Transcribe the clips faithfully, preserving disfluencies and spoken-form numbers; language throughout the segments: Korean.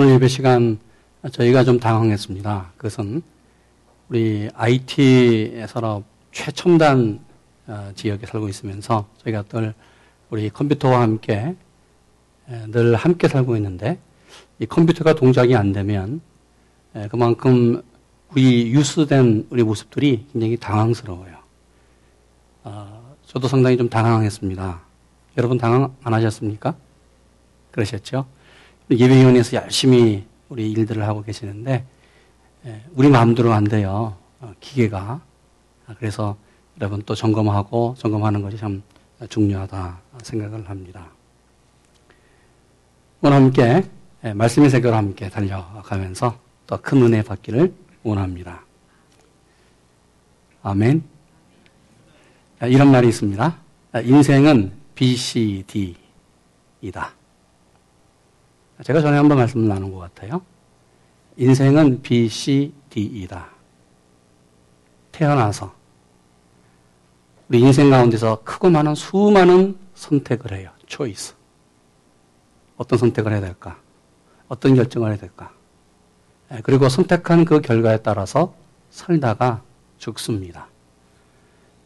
오늘 예배 시간 저희가 좀 당황했습니다. 그것은 우리 아이티 산업 최첨단 지역에 살고 있으면서 저희가 늘 우리 컴퓨터와 함께 늘 함께 살고 있는데 이 컴퓨터가 동작이 안 되면 그만큼 우리 유스된 우리 모습들이 굉장히 당황스러워요. 저도 상당히 좀 당황했습니다. 여러분 당황 안 하셨습니까? 그러셨죠? 예배위원회에서 열심히 우리 일들을 하고 계시는데 우리 마음대로 안 돼요, 기계가. 그래서 여러분 또 점검하고 점검하는 것이 참 중요하다 생각을 합니다. 오늘 함께 말씀의 세계로 함께 달려가면서 더 큰 은혜 받기를 원합니다. 아멘. 이런 말이 있습니다. 인생은 비 씨 디이다. 제가 전에 한번 말씀을 나눈 것 같아요. 인생은 비 씨 디이다. 태어나서 우리 인생 가운데서 크고 많은 수많은 선택을 해요. 초이스. 어떤 선택을 해야 될까? 어떤 결정을 해야 될까? 그리고 선택한 그 결과에 따라서 살다가 죽습니다.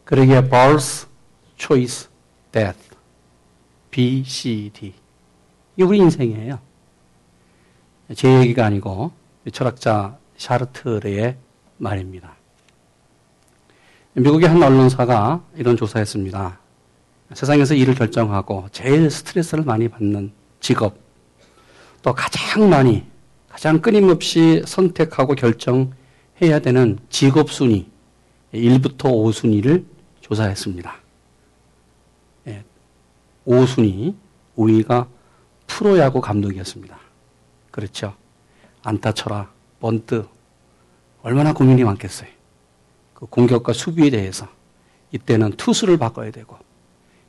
그러기에 birth, choice, death, 비 씨 디. 이게 우리 인생이에요. 제 얘기가 아니고 철학자 샤르트르의 말입니다. 미국의 한 언론사가 이런 조사했습니다. 세상에서 일을 결정하고 제일 스트레스를 많이 받는 직업, 또 가장 많이, 가장 끊임없이 선택하고 결정해야 되는 직업 순위, 일부터 오 순위를 조사했습니다. 오 순위, 오 위가 프로야구 감독이었습니다. 그렇죠. 안타 쳐라, 번트. 얼마나 고민이 많겠어요. 그 공격과 수비에 대해서. 이때는 투수를 바꿔야 되고,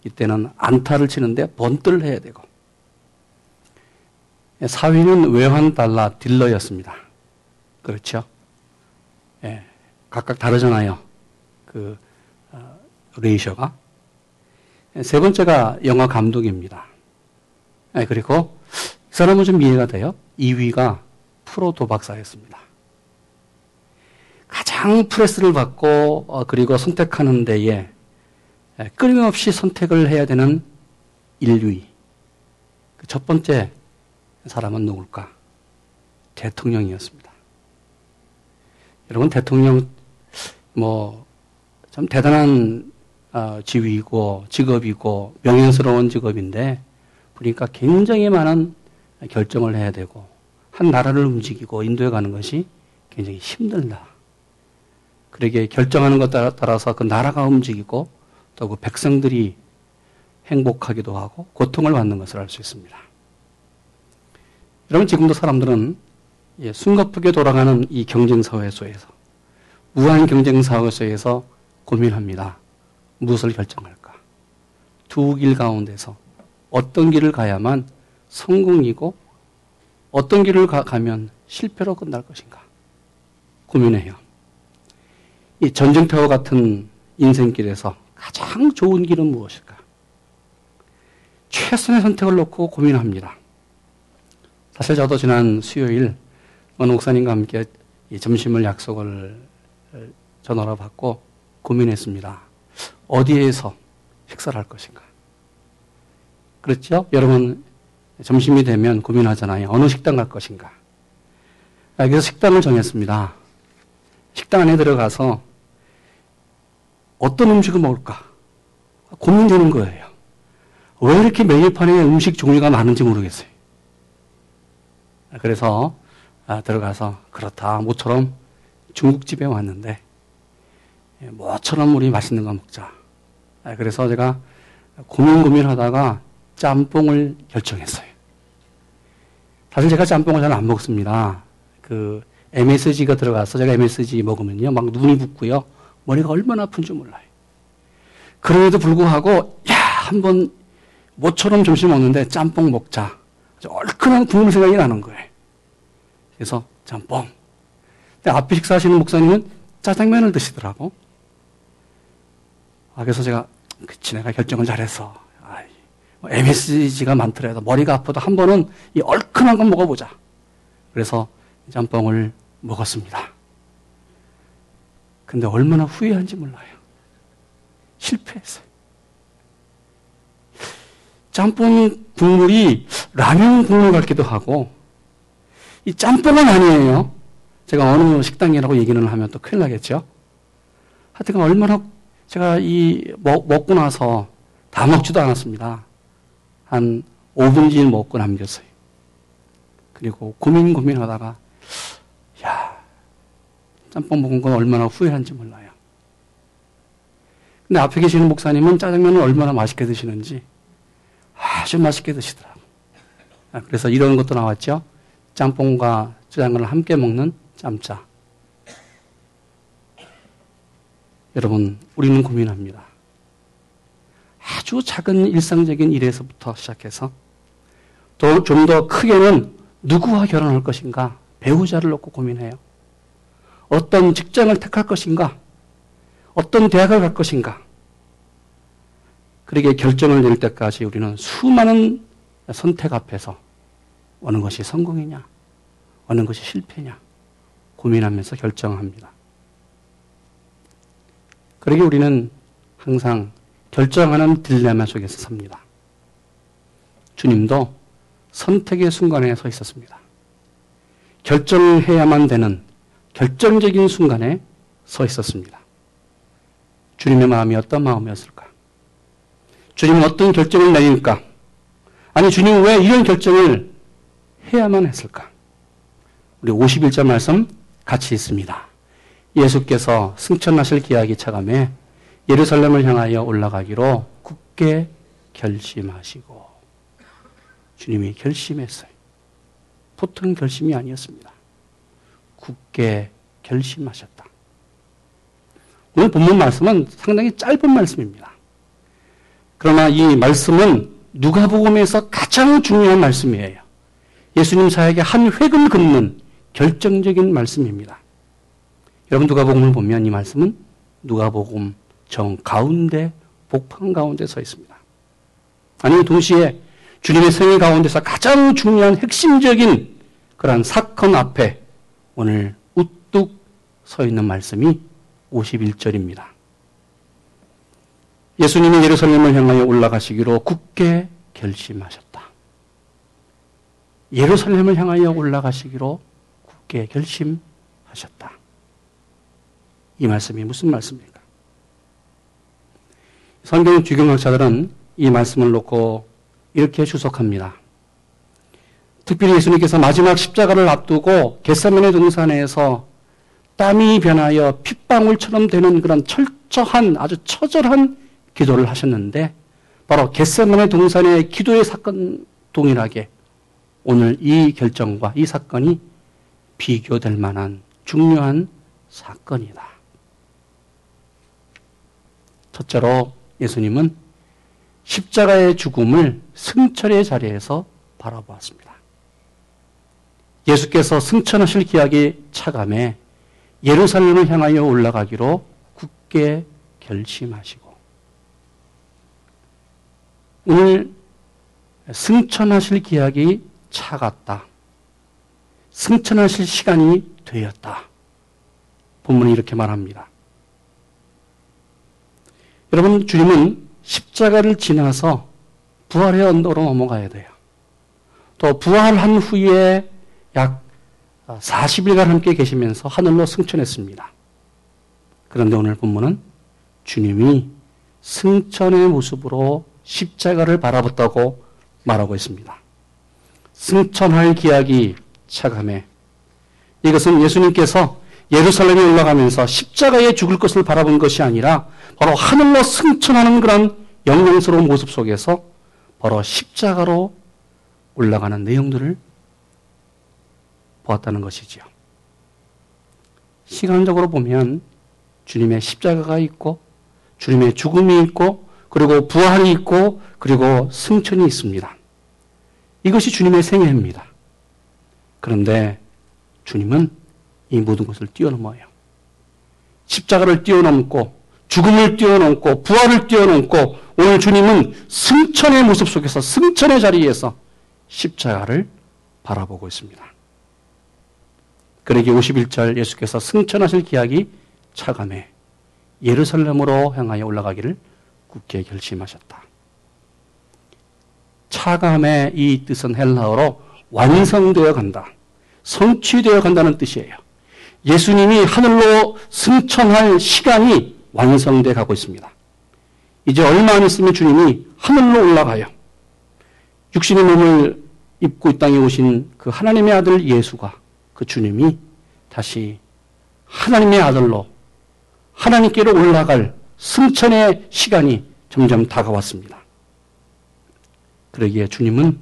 이때는 안타를 치는데 번트를 해야 되고. 사 위는 외환 달러 딜러였습니다. 그렇죠. 예, 각각 다르잖아요. 그 어, 레이셔가. 세 번째가 영화 감독입니다. 예, 그리고 이 사람은 좀 이해가 돼요. 이 위가 프로 도박사였습니다. 가장 프레스를 받고 어, 그리고 선택하는 데에 예, 끊임없이 선택을 해야 되는 일 위. 그 첫 번째 사람은 누굴까? 대통령이었습니다. 여러분 대통령 뭐 참 대단한 어, 지위이고 직업이고 명예스러운 직업인데 보니까 굉장히 많은 결정을 해야 되고 한 나라를 움직이고 인도해 가는 것이 굉장히 힘들다. 그러게 결정하는 것 따라서 그 나라가 움직이고 또 그 백성들이 행복하기도 하고 고통을 받는 것을 알 수 있습니다. 여러분 지금도 사람들은 예, 숨가쁘게 돌아가는 이 경쟁사회 속에서 무한 경쟁사회 속에서 고민합니다. 무엇을 결정할까? 두 길 가운데서 어떤 길을 가야만 성공이고 어떤 길을 가, 가면 실패로 끝날 것인가 고민해요. 이 전쟁터와 같은 인생길에서 가장 좋은 길은 무엇일까? 최선의 선택을 놓고 고민합니다. 사실 저도 지난 수요일 어느 목사님과 함께 이 점심을 약속을 전화로 받고 고민했습니다. 어디에서 식사를 할 것인가? 그렇죠? 여러분 점심이 되면 고민하잖아요. 어느 식당 갈 것인가? 그래서 식당을 정했습니다. 식당 안에 들어가서 어떤 음식을 먹을까? 고민되는 거예요. 왜 이렇게 메뉴판에 음식 종류가 많은지 모르겠어요. 그래서 아, 들어가서 그렇다. 모처럼 중국집에 왔는데 모처럼 우리 맛있는 거 먹자. 아, 그래서 제가 고민 고민하다가 짬뽕을 결정했어요. 사실 제가 짬뽕을 잘 안 먹습니다. 그 엠에스지가 들어가서 제가 엠에스지 먹으면요, 막 눈이 붓고요, 머리가 얼마나 아픈지 몰라요. 그럼에도 불구하고 야, 한번 모처럼 점심 먹는데 짬뽕 먹자. 얼큰한 국물 생각이 나는 거예요. 그래서 짬뽕. 근데 앞에 식사하시는 목사님은 짜장면을 드시더라고. 아, 그래서 제가 그치, 내가 결정을 잘했어. 아이, 엠에스지가 많더라도 머리가 아프다. 한 번은 이 얼큰한 건 먹어보자. 그래서 짬뽕을 먹었습니다. 근데 얼마나 후회한지 몰라요. 실패했어요. 짬뽕 국물이 라면 국물 같기도 하고, 이 짬뽕은 아니에요. 제가 어느 식당이라고 얘기는 하면 또 큰일 나겠죠. 하여튼 얼마나 제가 이 먹, 먹고 나서 다 먹지도 않았습니다. 한 오 분쯤 먹고 남겼어요. 그리고 고민 고민하다가 야, 짬뽕 먹은 건 얼마나 후회한지 몰라요. 근데 앞에 계시는 목사님은 짜장면을 얼마나 맛있게 드시는지 아주 맛있게 드시더라고요. 그래서 이런 것도 나왔죠. 짬뽕과 짜장면을 함께 먹는 짬짜. 여러분, 우리는 고민합니다. 아주 작은 일상적인 일에서부터 시작해서 좀 더 크게는 누구와 결혼할 것인가, 배우자를 놓고 고민해요. 어떤 직장을 택할 것인가, 어떤 대학을 갈 것인가. 그렇게 결정을 내릴 때까지 우리는 수많은 선택 앞에서 어느 것이 성공이냐, 어느 것이 실패냐 고민하면서 결정합니다. 그러기에 우리는 항상 결정하는 딜레마 속에서 삽니다. 주님도 선택의 순간에 서 있었습니다. 결정해야만 되는 결정적인 순간에 서 있었습니다. 주님의 마음이 어떤 마음이었을까? 주님은 어떤 결정을 내릴까? 아니, 주님은 왜 이런 결정을 해야만 했을까? 우리 오십일 절 말씀 같이 있습니다. 예수께서 승천하실 기약이 차감해 예루살렘을 향하여 올라가기로 굳게 결심하시고. 주님이 결심했어요. 보통 결심이 아니었습니다. 굳게 결심하셨다. 오늘 본문 말씀은 상당히 짧은 말씀입니다. 그러나 이 말씀은 누가복음에서 가장 중요한 말씀이에요. 예수님 사역의 한 획을 긋는 결정적인 말씀입니다. 여러분, 누가복음을 보면 이 말씀은 누가복음 정 가운데, 복판 가운데 서 있습니다. 아니, 동시에 주님의 생애 가운데서 가장 중요한 핵심적인 그러한 사건 앞에 오늘 우뚝 서 있는 말씀이 오십일 절입니다. 예수님이 예루살렘을 향하여 올라가시기로 굳게 결심하셨다. 예루살렘을 향하여 올라가시기로 굳게 결심하셨다. 이 말씀이 무슨 말씀입니까? 성경 주경학자들은 이 말씀을 놓고 이렇게 주석합니다. 특별히 예수님께서 마지막 십자가를 앞두고 겟세마네 동산에서 땀이 변하여 핏방울처럼 되는 그런 철저한, 아주 처절한 기도를 하셨는데, 바로 겟세마네 동산의 기도의 사건 동일하게 오늘 이 결정과 이 사건이 비교될 만한 중요한 사건이다. 첫째로, 예수님은 십자가의 죽음을 승천의 자리에서 바라보았습니다. 예수께서 승천하실 기약이 차감해 예루살렘을 향하여 올라가기로 굳게 결심하시고. 오늘 승천하실 기약이 차갔다. 승천하실 시간이 되었다. 본문은 이렇게 말합니다. 여러분, 주님은 십자가를 지나서 부활의 언덕으로 넘어가야 돼요. 또 부활한 후에 약 사십 일간 함께 계시면서 하늘로 승천했습니다. 그런데 오늘 본문은 주님이 승천의 모습으로 십자가를 바라봤다고 말하고 있습니다. 승천할 기약이 차감해. 이것은 예수님께서 예루살렘에 올라가면서 십자가에 죽을 것을 바라본 것이 아니라 바로 하늘로 승천하는 그런 영광스러운 모습 속에서 바로 십자가로 올라가는 내용들을 보았다는 것이지요. 시간적으로 보면 주님의 십자가가 있고, 주님의 죽음이 있고, 그리고 부활이 있고, 그리고 승천이 있습니다. 이것이 주님의 생애입니다. 그런데 주님은 이 모든 것을 뛰어넘어요. 십자가를 뛰어넘고, 죽음을 뛰어넘고, 부활을 뛰어넘고, 오늘 주님은 승천의 모습 속에서, 승천의 자리에서 십자가를 바라보고 있습니다. 그러기 오십일 절 예수께서 승천하실 기약이 차감해 예루살렘으로 향하여 올라가기를 굳게 결심하셨다. 차감의 이 뜻은 헬라어로 완성되어 간다, 성취되어 간다는 뜻이에요. 예수님이 하늘로 승천할 시간이 완성되어 가고 있습니다. 이제 얼마 안 있으면 주님이 하늘로 올라가요. 육신의 몸을 입고 이 땅에 오신 그 하나님의 아들 예수가, 그 주님이 다시 하나님의 아들로 하나님께로 올라갈 승천의 시간이 점점 다가왔습니다. 그러기에 주님은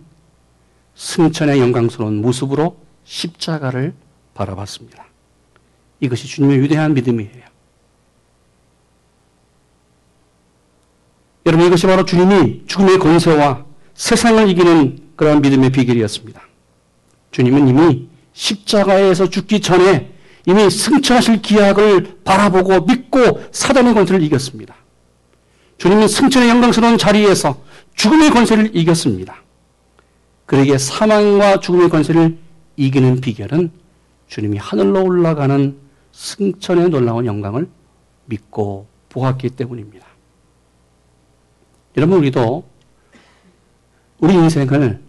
승천의 영광스러운 모습으로 십자가를 바라봤습니다. 이것이 주님의 위대한 믿음이에요. 여러분, 이것이 바로 주님이 죽음의 권세와 세상을 이기는 그런 믿음의 비결이었습니다. 주님은 이미 십자가에서 죽기 전에 이미 승천하실 기약을 바라보고 믿고 사단의 권세를 이겼습니다. 주님은 승천의 영광스러운 자리에서 죽음의 권세를 이겼습니다. 그러기에 사망과 죽음의 권세를 이기는 비결은 주님이 하늘로 올라가는 승천의 놀라운 영광을 믿고 보았기 때문입니다. 여러분, 우리도 우리 인생을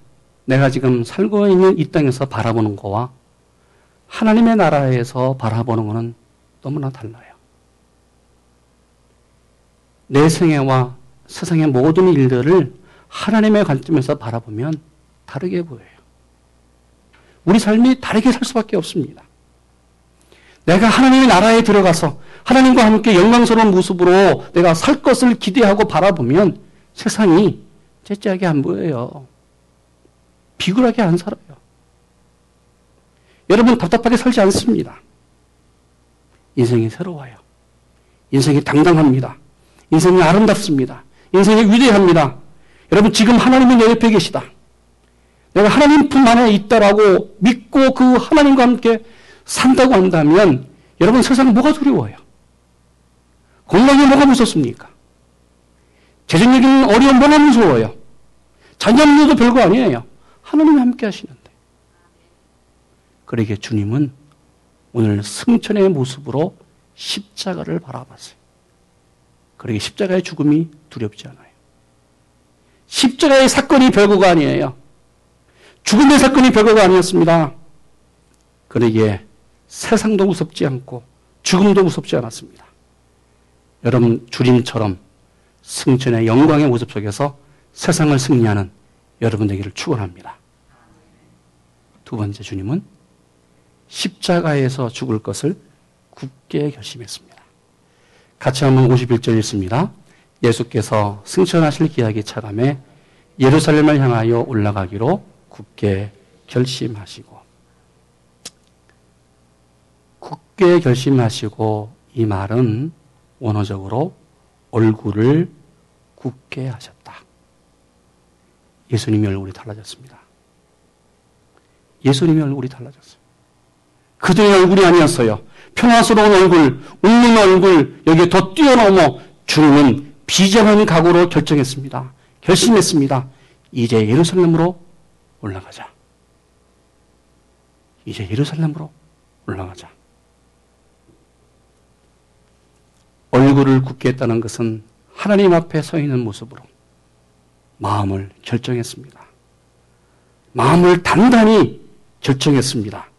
내가 지금 살고 있는 이 땅에서 바라보는 거와 하나님의 나라에서 바라보는 거는 너무나 달라요. 내 생애와 세상의 모든 일들을 하나님의 관점에서 바라보면 다르게 보여요. 우리 삶이 다르게 살 수밖에 없습니다. 내가 하나님의 나라에 들어가서 하나님과 함께 영광스러운 모습으로 내가 살 것을 기대하고 바라보면 세상이 째째하게 안 보여요. 비굴하게 안 살아요. 여러분, 답답하게 살지 않습니다. 인생이 새로워요. 인생이 당당합니다. 인생이 아름답습니다. 인생이 위대합니다. 여러분, 지금 하나님은 내 옆에 계시다, 내가 하나님 품 안에 있다라고 믿고 그 하나님과 함께 산다고 한다면 여러분, 세상 뭐가 두려워요? 공랑이 뭐가 무섭습니까? 재정적인 어려움 뭐가 무서워요? 자녀도 별거 아니에요. 하나님이 함께 하시는데. 그러기에 주님은 오늘 승천의 모습으로 십자가를 바라봤어요. 그러기에 십자가의 죽음이 두렵지 않아요. 십자가의 사건이 별거가 아니에요. 죽음의 사건이 별거가 아니었습니다. 그러기에 세상도 무섭지 않고 죽음도 무섭지 않았습니다. 여러분, 주님처럼 승천의 영광의 모습 속에서 세상을 승리하는 여러분 되기를 축원합니다. 두 번째, 주님은 십자가에서 죽을 것을 굳게 결심했습니다. 같이 한번 오십일 절 읽습니다. 예수께서 승천하실 기약이 차감해 예루살렘을 향하여 올라가기로 굳게 결심하시고. 굳게 결심하시고, 이 말은 원어적으로 얼굴을 굳게 하셨다. 예수님의 얼굴이 달라졌습니다. 예수님의 얼굴이 달라졌어요. 그들의 얼굴이 아니었어요. 평화스러운 얼굴, 웃는 얼굴, 여기에 더 뛰어넘어 주님은 비장한 각오로 결정했습니다. 결심했습니다. 이제 예루살렘으로 올라가자. 이제 예루살렘으로 올라가자. 얼굴을 굳게 했다는 것은 하나님 앞에 서 있는 모습으로 마음을 결정했습니다. 마음을 단단히 결정했습니다.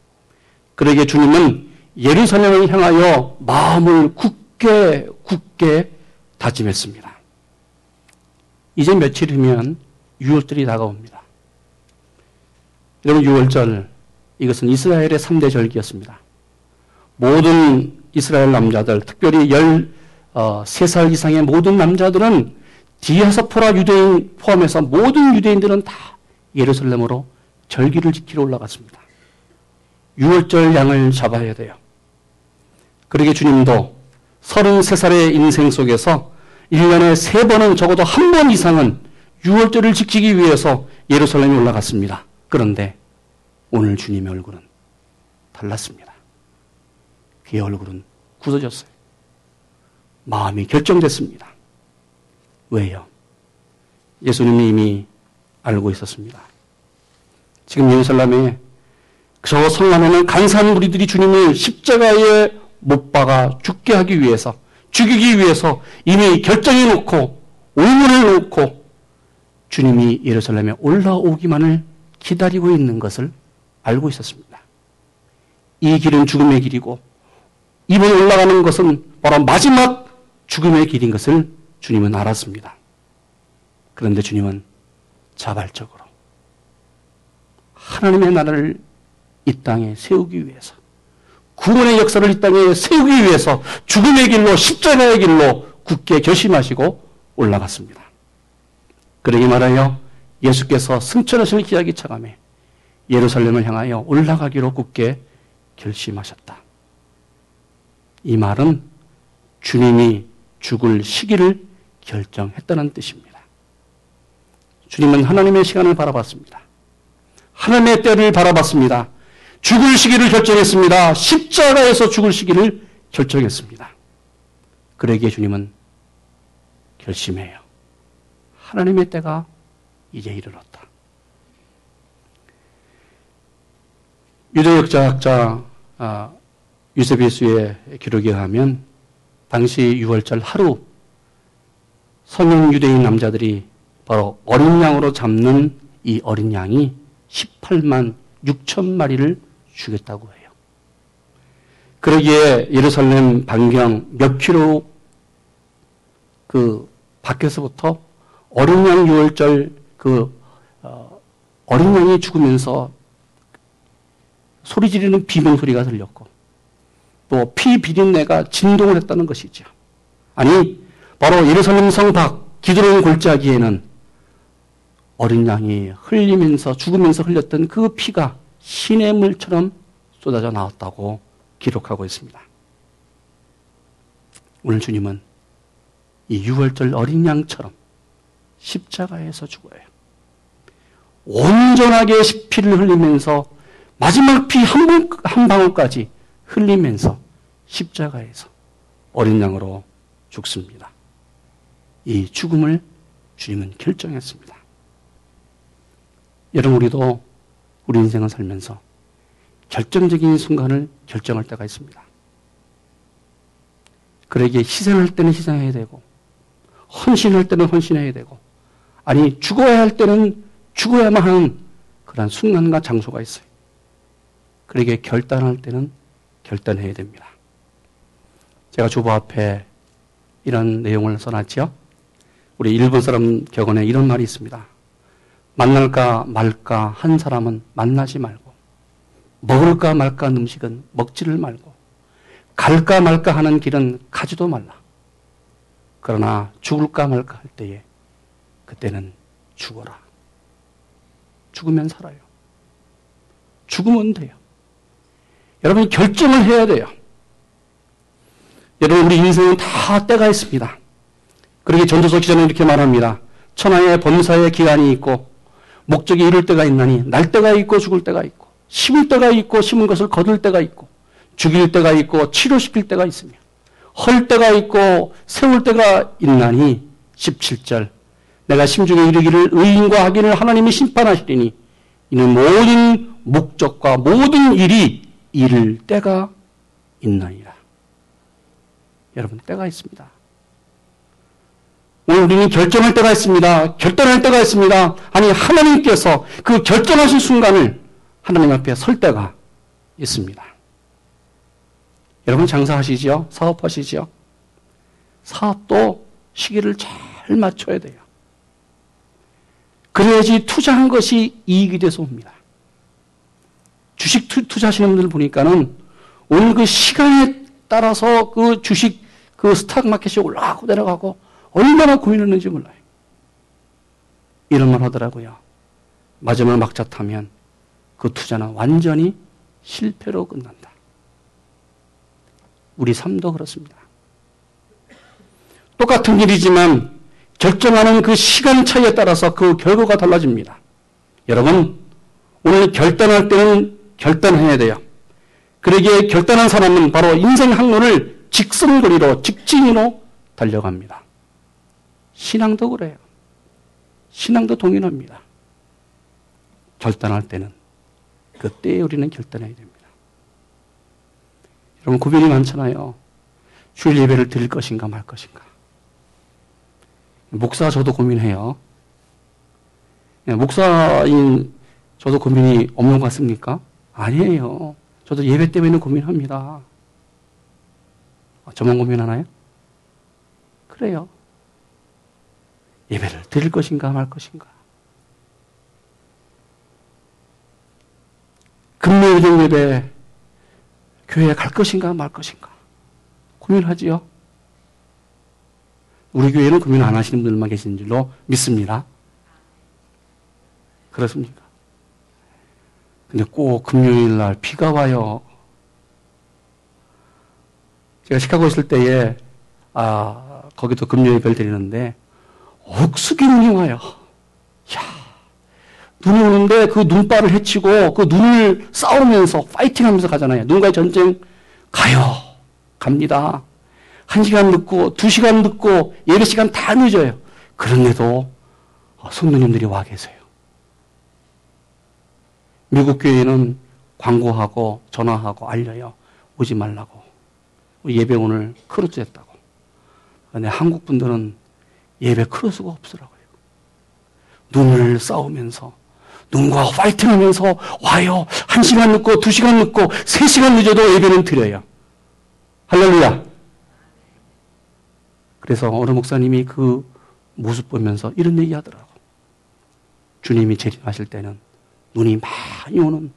그러기에 주님은 예루살렘을 향하여 마음을 굳게 굳게 다짐했습니다. 이제 며칠이면 유월절이 다가옵니다. 여러분, 유월절, 이것은 이스라엘의 삼 대 절기였습니다. 모든 이스라엘 남자들, 특별히 열세 살 이상의 모든 남자들은 디아스포라 유대인 포함해서 모든 유대인들은 다 예루살렘으로 절기를 지키러 올라갔습니다. 유월절 양을 잡아야 돼요. 그러기에 주님도 서른세 살의 인생 속에서 일 년에 세 번은 적어도 한 번 이상은 유월절을 지키기 위해서 예루살렘에 올라갔습니다. 그런데 오늘 주님의 얼굴은 달랐습니다. 그의 얼굴은 굳어졌어요. 마음이 결정됐습니다. 왜요? 예수님이 이미 알고 있었습니다. 지금 예루살렘에 저 성 안에는 간사한 무리들이 주님을 십자가에 못 박아 죽게 하기 위해서, 죽이기 위해서 이미 결정해 놓고 의문을 놓고 주님이 예루살렘에 올라오기만을 기다리고 있는 것을 알고 있었습니다. 이 길은 죽음의 길이고 이번 올라가는 것은 바로 마지막 죽음의 길인 것을 주님은 알았습니다. 그런데 주님은 자발적으로 하나님의 나라를 이 땅에 세우기 위해서, 구원의 역사를 이 땅에 세우기 위해서 죽음의 길로, 십자가의 길로 굳게 결심하시고 올라갔습니다. 그러기 말하여 예수께서 승천하실 기약이 차감해 예루살렘을 향하여 올라가기로 굳게 결심하셨다. 이 말은 주님이 죽을 시기를 결정했다는 뜻입니다. 주님은 하나님의 시간을 바라봤습니다. 하나님의 때를 바라봤습니다. 죽을 시기를 결정했습니다. 십자가에서 죽을 시기를 결정했습니다. 그러기에 주님은 결심해요. 하나님의 때가 이제 이르렀다. 유대 역사학자 유세비우스의 기록에 의하면 당시 유월절 하루 선영 유대인 남자들이 바로 어린 양으로 잡는 이 어린 양이 십팔만 육천 마리를 죽였다고 해요. 그러기에 예루살렘 반경 몇 킬로 그 밖에서부터 어린 양 유월절 그 어린 양이 죽으면서 소리 지르는 비명 소리가 들렸고 또 피 비린내가 진동을 했다는 것이죠. 아니 바로 예루살렘 성 밖 기드론 골짜기에는 어린 양이 흘리면서 죽으면서 흘렸던 그 피가 시냇물처럼 쏟아져 나왔다고 기록하고 있습니다. 오늘 주님은 이 유월절 어린 양처럼 십자가에서 죽어요. 온전하게 피를 흘리면서 마지막 피 한 한 방울까지 흘리면서 십자가에서 어린 양으로 죽습니다. 이 죽음을 주님은 결정했습니다. 여러분 우리도 우리 인생을 살면서 결정적인 순간을 결정할 때가 있습니다. 그러기에 희생할 때는 희생해야 되고 헌신할 때는 헌신해야 되고 아니 죽어야 할 때는 죽어야만 하는 그런 순간과 장소가 있어요. 그러기에 결단할 때는 결단해야 됩니다. 제가 주보 앞에 이런 내용을 써놨지요. 우리 일본 사람 격언에 이런 말이 있습니다. 만날까 말까 한 사람은 만나지 말고, 먹을까 말까 한 음식은 먹지를 말고, 갈까 말까 하는 길은 가지도 말라. 그러나 죽을까 말까 할 때에 그때는 죽어라. 죽으면 살아요. 죽으면 돼요. 여러분이 결정을 해야 돼요. 여러분 우리 인생은 다 때가 있습니다. 그러게 전도서 기자는 이렇게 말합니다. 천하의 범사의 기한이 있고 목적이 이룰 때가 있나니 날 때가 있고 죽을 때가 있고 심을 때가 있고 심은 것을 거둘 때가 있고 죽일 때가 있고 치료시킬 때가 있으며 헐 때가 있고 세울 때가 있나니 십칠 절 내가 심중에 이르기를 의인과 악인을 하나님이 심판하시리니 이는 모든 목적과 모든 일이 이를 때가 있나이라. 여러분 때가 있습니다. 오늘 우리는 결정할 때가 있습니다. 결단할 때가 있습니다. 아니 하나님께서 그 결정하신 순간을 하나님 앞에 설 때가 있습니다. 여러분 장사하시지요? 사업하시지요? 사업도 시기를 잘 맞춰야 돼요. 그래야지 투자한 것이 이익이 돼서 옵니다. 주식 투, 투자하시는 분들 보니까는 오늘 그 시간에 따라서 그 주식 그 스탁 마켓이 올라가고 내려가고 얼마나 고민했는지 몰라요. 이런 말 하더라고요. 마지막 막차 타면 그 투자는 완전히 실패로 끝난다. 우리 삶도 그렇습니다. 똑같은 일이지만 결정하는 그 시간 차이에 따라서 그 결과가 달라집니다. 여러분 오늘 결단할 때는 결단해야 돼요. 그러기에 결단한 사람은 바로 인생 항로를 직선거리로, 직진으로 달려갑니다. 신앙도 그래요. 신앙도 동일합니다. 결단할 때는 그때 우리는 결단해야 됩니다. 여러분 고민이 많잖아요. 주일 예배를 드릴 것인가 말 것인가. 목사 저도 고민해요. 목사인 저도 고민이 없는 것 같습니까? 아니에요. 저도 예배 때문에는 고민합니다. 아, 저만 고민하나요? 그래요. 예배를 드릴 것인가 말 것인가. 금요일 저녁 예배 교회에 갈 것인가 말 것인가. 고민하지요. 우리 교회는 고민 안 하시는 분들만 계신 줄로 믿습니다. 그렇습니까? 근데 꼭 금요일 날 비가 와요. 제가 시카고 있을 때에 아 거기도 금요일 예배를 드리는데 억수기 눈이 와요. 이야, 눈이 오는데 그 눈발을 헤치고 그 눈을 싸우면서 파이팅하면서 가잖아요. 눈과의 전쟁 가요. 갑니다. 한 시간 늦고 두 시간 늦고 예배 시간 다 늦어요. 그런데도 성도님들이 와 계세요. 미국 교회는 광고하고 전화하고 알려요. 오지 말라고. 예배 오늘 크루즈 했다고. 그런데 한국 분들은 예배 크루즈가 없으라고요. 눈을 싸우면서 눈과 파이팅하면서 와요. 한 시간 늦고 두 시간 늦고 세 시간 늦어도 예배는 드려요. 할렐루야. 그래서 어느 목사님이 그 모습 보면서 이런 얘기 하더라고. 주님이 재림하실 때는 눈이 많이 오는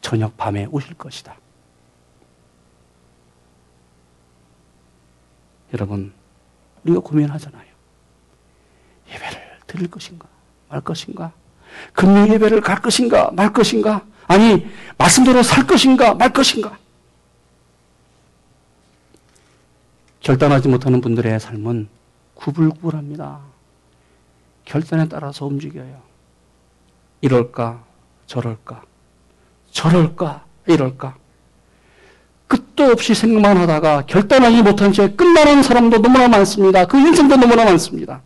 저녁 밤에 오실 것이다. 여러분, 우리가 고민하잖아요. 예배를 드릴 것인가 말 것인가? 금요 예배를 갈 것인가 말 것인가? 아니, 말씀대로 살 것인가 말 것인가? 결단하지 못하는 분들의 삶은 구불구불합니다. 결단에 따라서 움직여요. 이럴까? 저럴까? 저럴까? 이럴까? 끝도 없이 생각만 하다가 결단하지 못한 채 끝나는 사람도 너무나 많습니다. 그 인생도 너무나 많습니다.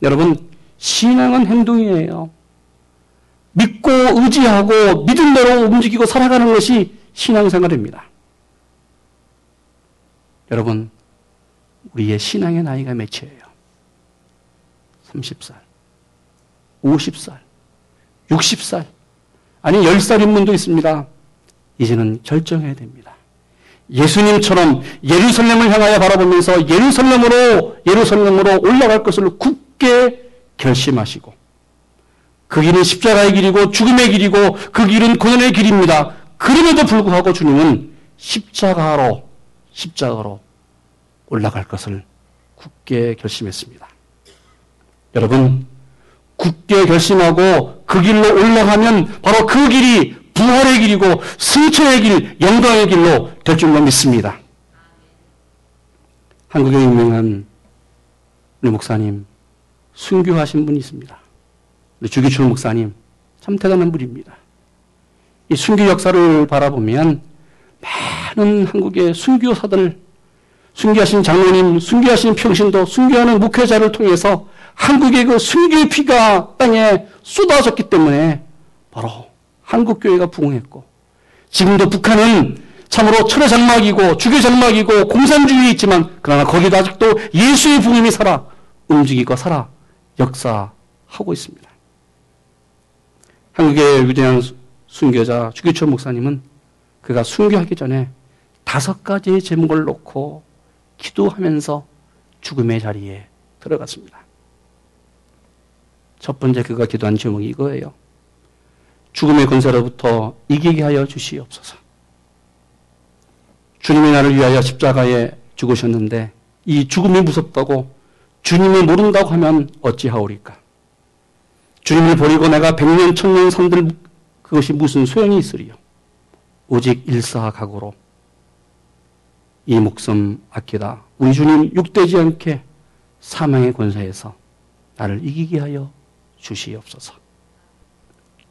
여러분, 신앙은 행동이에요. 믿고 의지하고 믿음대로 움직이고 살아가는 것이 신앙생활입니다. 여러분, 우리의 신앙의 나이가 몇이에요? 서른 살, 오십 살, 육십 살, 아니 열 살인 분도 있습니다. 이제는 결정해야 됩니다. 예수님처럼 예루살렘을 향하여 바라보면서 예루살렘으로 예루살렘으로 올라갈 것을 굳게 결심하시고, 그 길은 십자가의 길이고 죽음의 길이고 그 길은 고난의 길입니다. 그럼에도 불구하고 주님은 십자가로 십자가로 올라갈 것을 굳게 결심했습니다. 여러분, 굳게 결심하고 그 길로 올라가면 바로 그 길이 부활의 길이고 승천의 길, 영광의 길로 될 줄로 믿습니다. 한국의 유명한 우리 목사님, 순교하신 분이 있습니다. 우리 주기철 목사님, 참 대단한 분입니다. 이 순교 역사를 바라보면 많은 한국의 순교사들, 순교하신 장로님, 순교하신 평신도, 순교하는 목회자를 통해서 한국의 그 순교의 피가 땅에 쏟아졌기 때문에 바로 한국교회가 부흥했고, 지금도 북한은 참으로 철의 장막이고 주교 장막이고 공산주의에 있지만 그러나 거기도 아직도 예수의 부흥이 살아 움직이고 살아 역사하고 있습니다. 한국의 위대한 순교자 주기철 목사님은 그가 순교하기 전에 다섯 가지의 제목을 놓고 기도하면서 죽음의 자리에 들어갔습니다. 첫 번째 그가 기도한 제목이 이거예요. 죽음의 권세로부터 이기게 하여 주시옵소서. 주님이 나를 위하여 십자가에 죽으셨는데 이 죽음이 무섭다고 주님을 모른다고 하면 어찌하오리까. 주님을 버리고 내가 백년 천년 산들 그것이 무슨 소용이 있으리요. 오직 일사각오로 이 목숨 아끼다 우리 주님 욕되지 않게 사망의 권세에서 나를 이기게 하여 주시옵소서.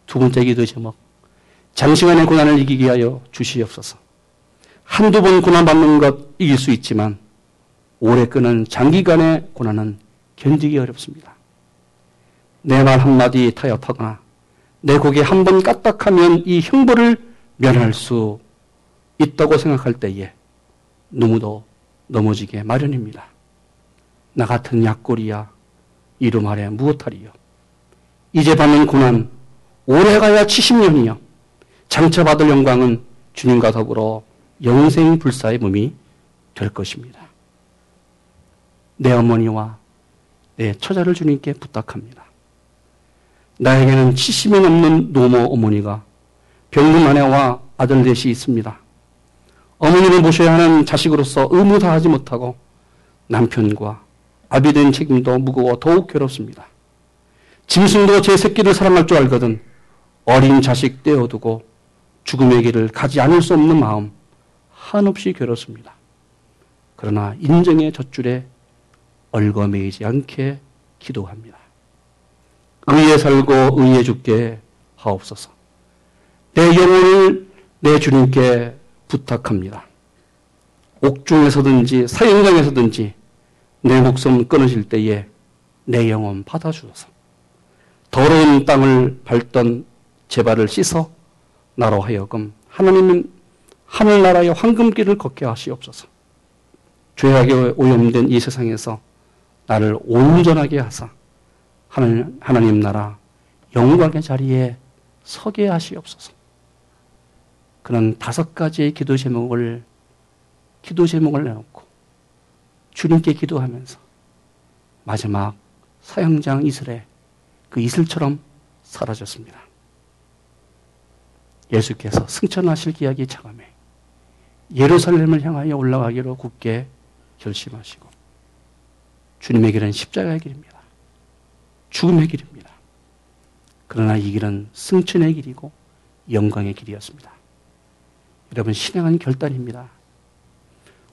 두 번째 기도 제목, 장시간의 고난을 이기게 하여 주시옵소서. 한두 번 고난받는 것 이길 수 있지만 오래 끄는 장기간의 고난은 견디기 어렵습니다. 내 말 한마디 타협하거나 내 고개 한번 까딱하면 이 형벌을 면할 수 있다고 생각할 때에 누구도 넘어지게 마련입니다. 나 같은 약골이야 이름 아래 무엇하리요. 이제 받는 고난 오래가야 칠십 년이요 장차 받을 영광은 주님과 더불어 영생 불사의 몸이 될 것입니다. 내 어머니와 내 처자를 주님께 부탁합니다. 나에게는 칠십이 넘는 노모 어머니가 병든 아내와 아들 넷이 있습니다. 어머니를 모셔야 하는 자식으로서 의무 다하지 못하고 남편과 아비 된 책임도 무거워 더욱 괴롭습니다. 짐승도 제 새끼를 사랑할 줄 알거든 어린 자식 떼어두고 죽음의 길을 가지 않을 수 없는 마음 한없이 괴롭습니다. 그러나 인정의 젖줄에 얼거매이지 않게 기도합니다. 의에 살고 의에 죽게 하옵소서. 내 영혼을 내 주님께 부탁합니다. 옥중에서든지 사형장에서든지 내 목숨 끊으실 때에 내 영혼 받아주소서. 더러운 땅을 밟던 제 발을 씻어 나로 하여금 하나님은 하늘나라의 황금길을 걷게 하시옵소서. 죄악에 오염된 이 세상에서 나를 온전하게 하사 하나님, 하나님 나라 영광의 자리에 서게 하시옵소서. 그는 다섯 가지의 기도 제목을 기도 제목을 내놓고 주님께 기도하면서 마지막 사형장 이슬에 그 이슬처럼 사라졌습니다. 예수께서 승천하실 기약이 차감해 예루살렘을 향하여 올라가기로 굳게 결심하시고 주님의 길은 십자가의 길입니다. 죽음의 길입니다. 그러나 이 길은 승천의 길이고 영광의 길이었습니다. 여러분, 신앙은 결단입니다.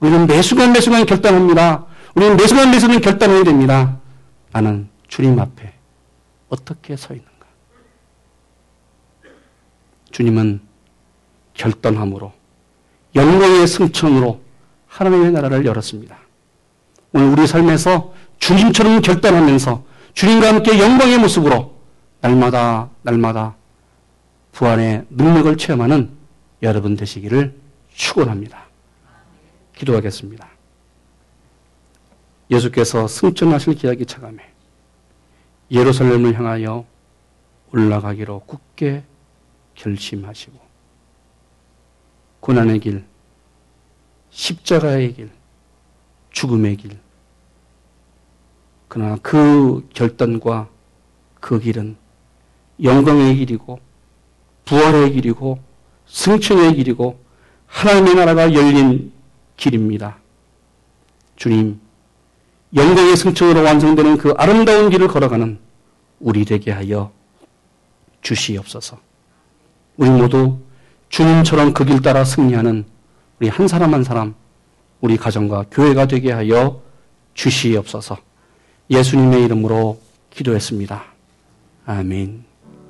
우리는 매 순간 매 순간 결단합니다. 우리는 매 순간 매 순간 결단해야 됩니다. 나는 주님 앞에 어떻게 서 있는가? 주님은 결단함으로 영광의 승천으로 하나님의 나라를 열었습니다. 오늘 우리 삶에서 주님처럼 결단하면서 주님과 함께 영광의 모습으로 날마다 날마다 부활의 능력을 체험하는 여러분 되시기를 축원합니다. 기도하겠습니다. 예수께서 승천하실 기약이 차감해 예루살렘을 향하여 올라가기로 굳게 결심하시고 고난의 길, 십자가의 길, 죽음의 길. 그러나 그 결단과 그 길은 영광의 길이고 부활의 길이고 승천의 길이고 하나님의 나라가 열린 길입니다. 주님, 영광의 승천으로 완성되는 그 아름다운 길을 걸어가는 우리 되게 하여 주시옵소서. 우리 모두 주님처럼 그 길 따라 승리하는 우리 한 사람 한 사람, 우리 가정과 교회가 되게 하여 주시옵소서. 예수님의 이름으로 기도했습니다. 아멘.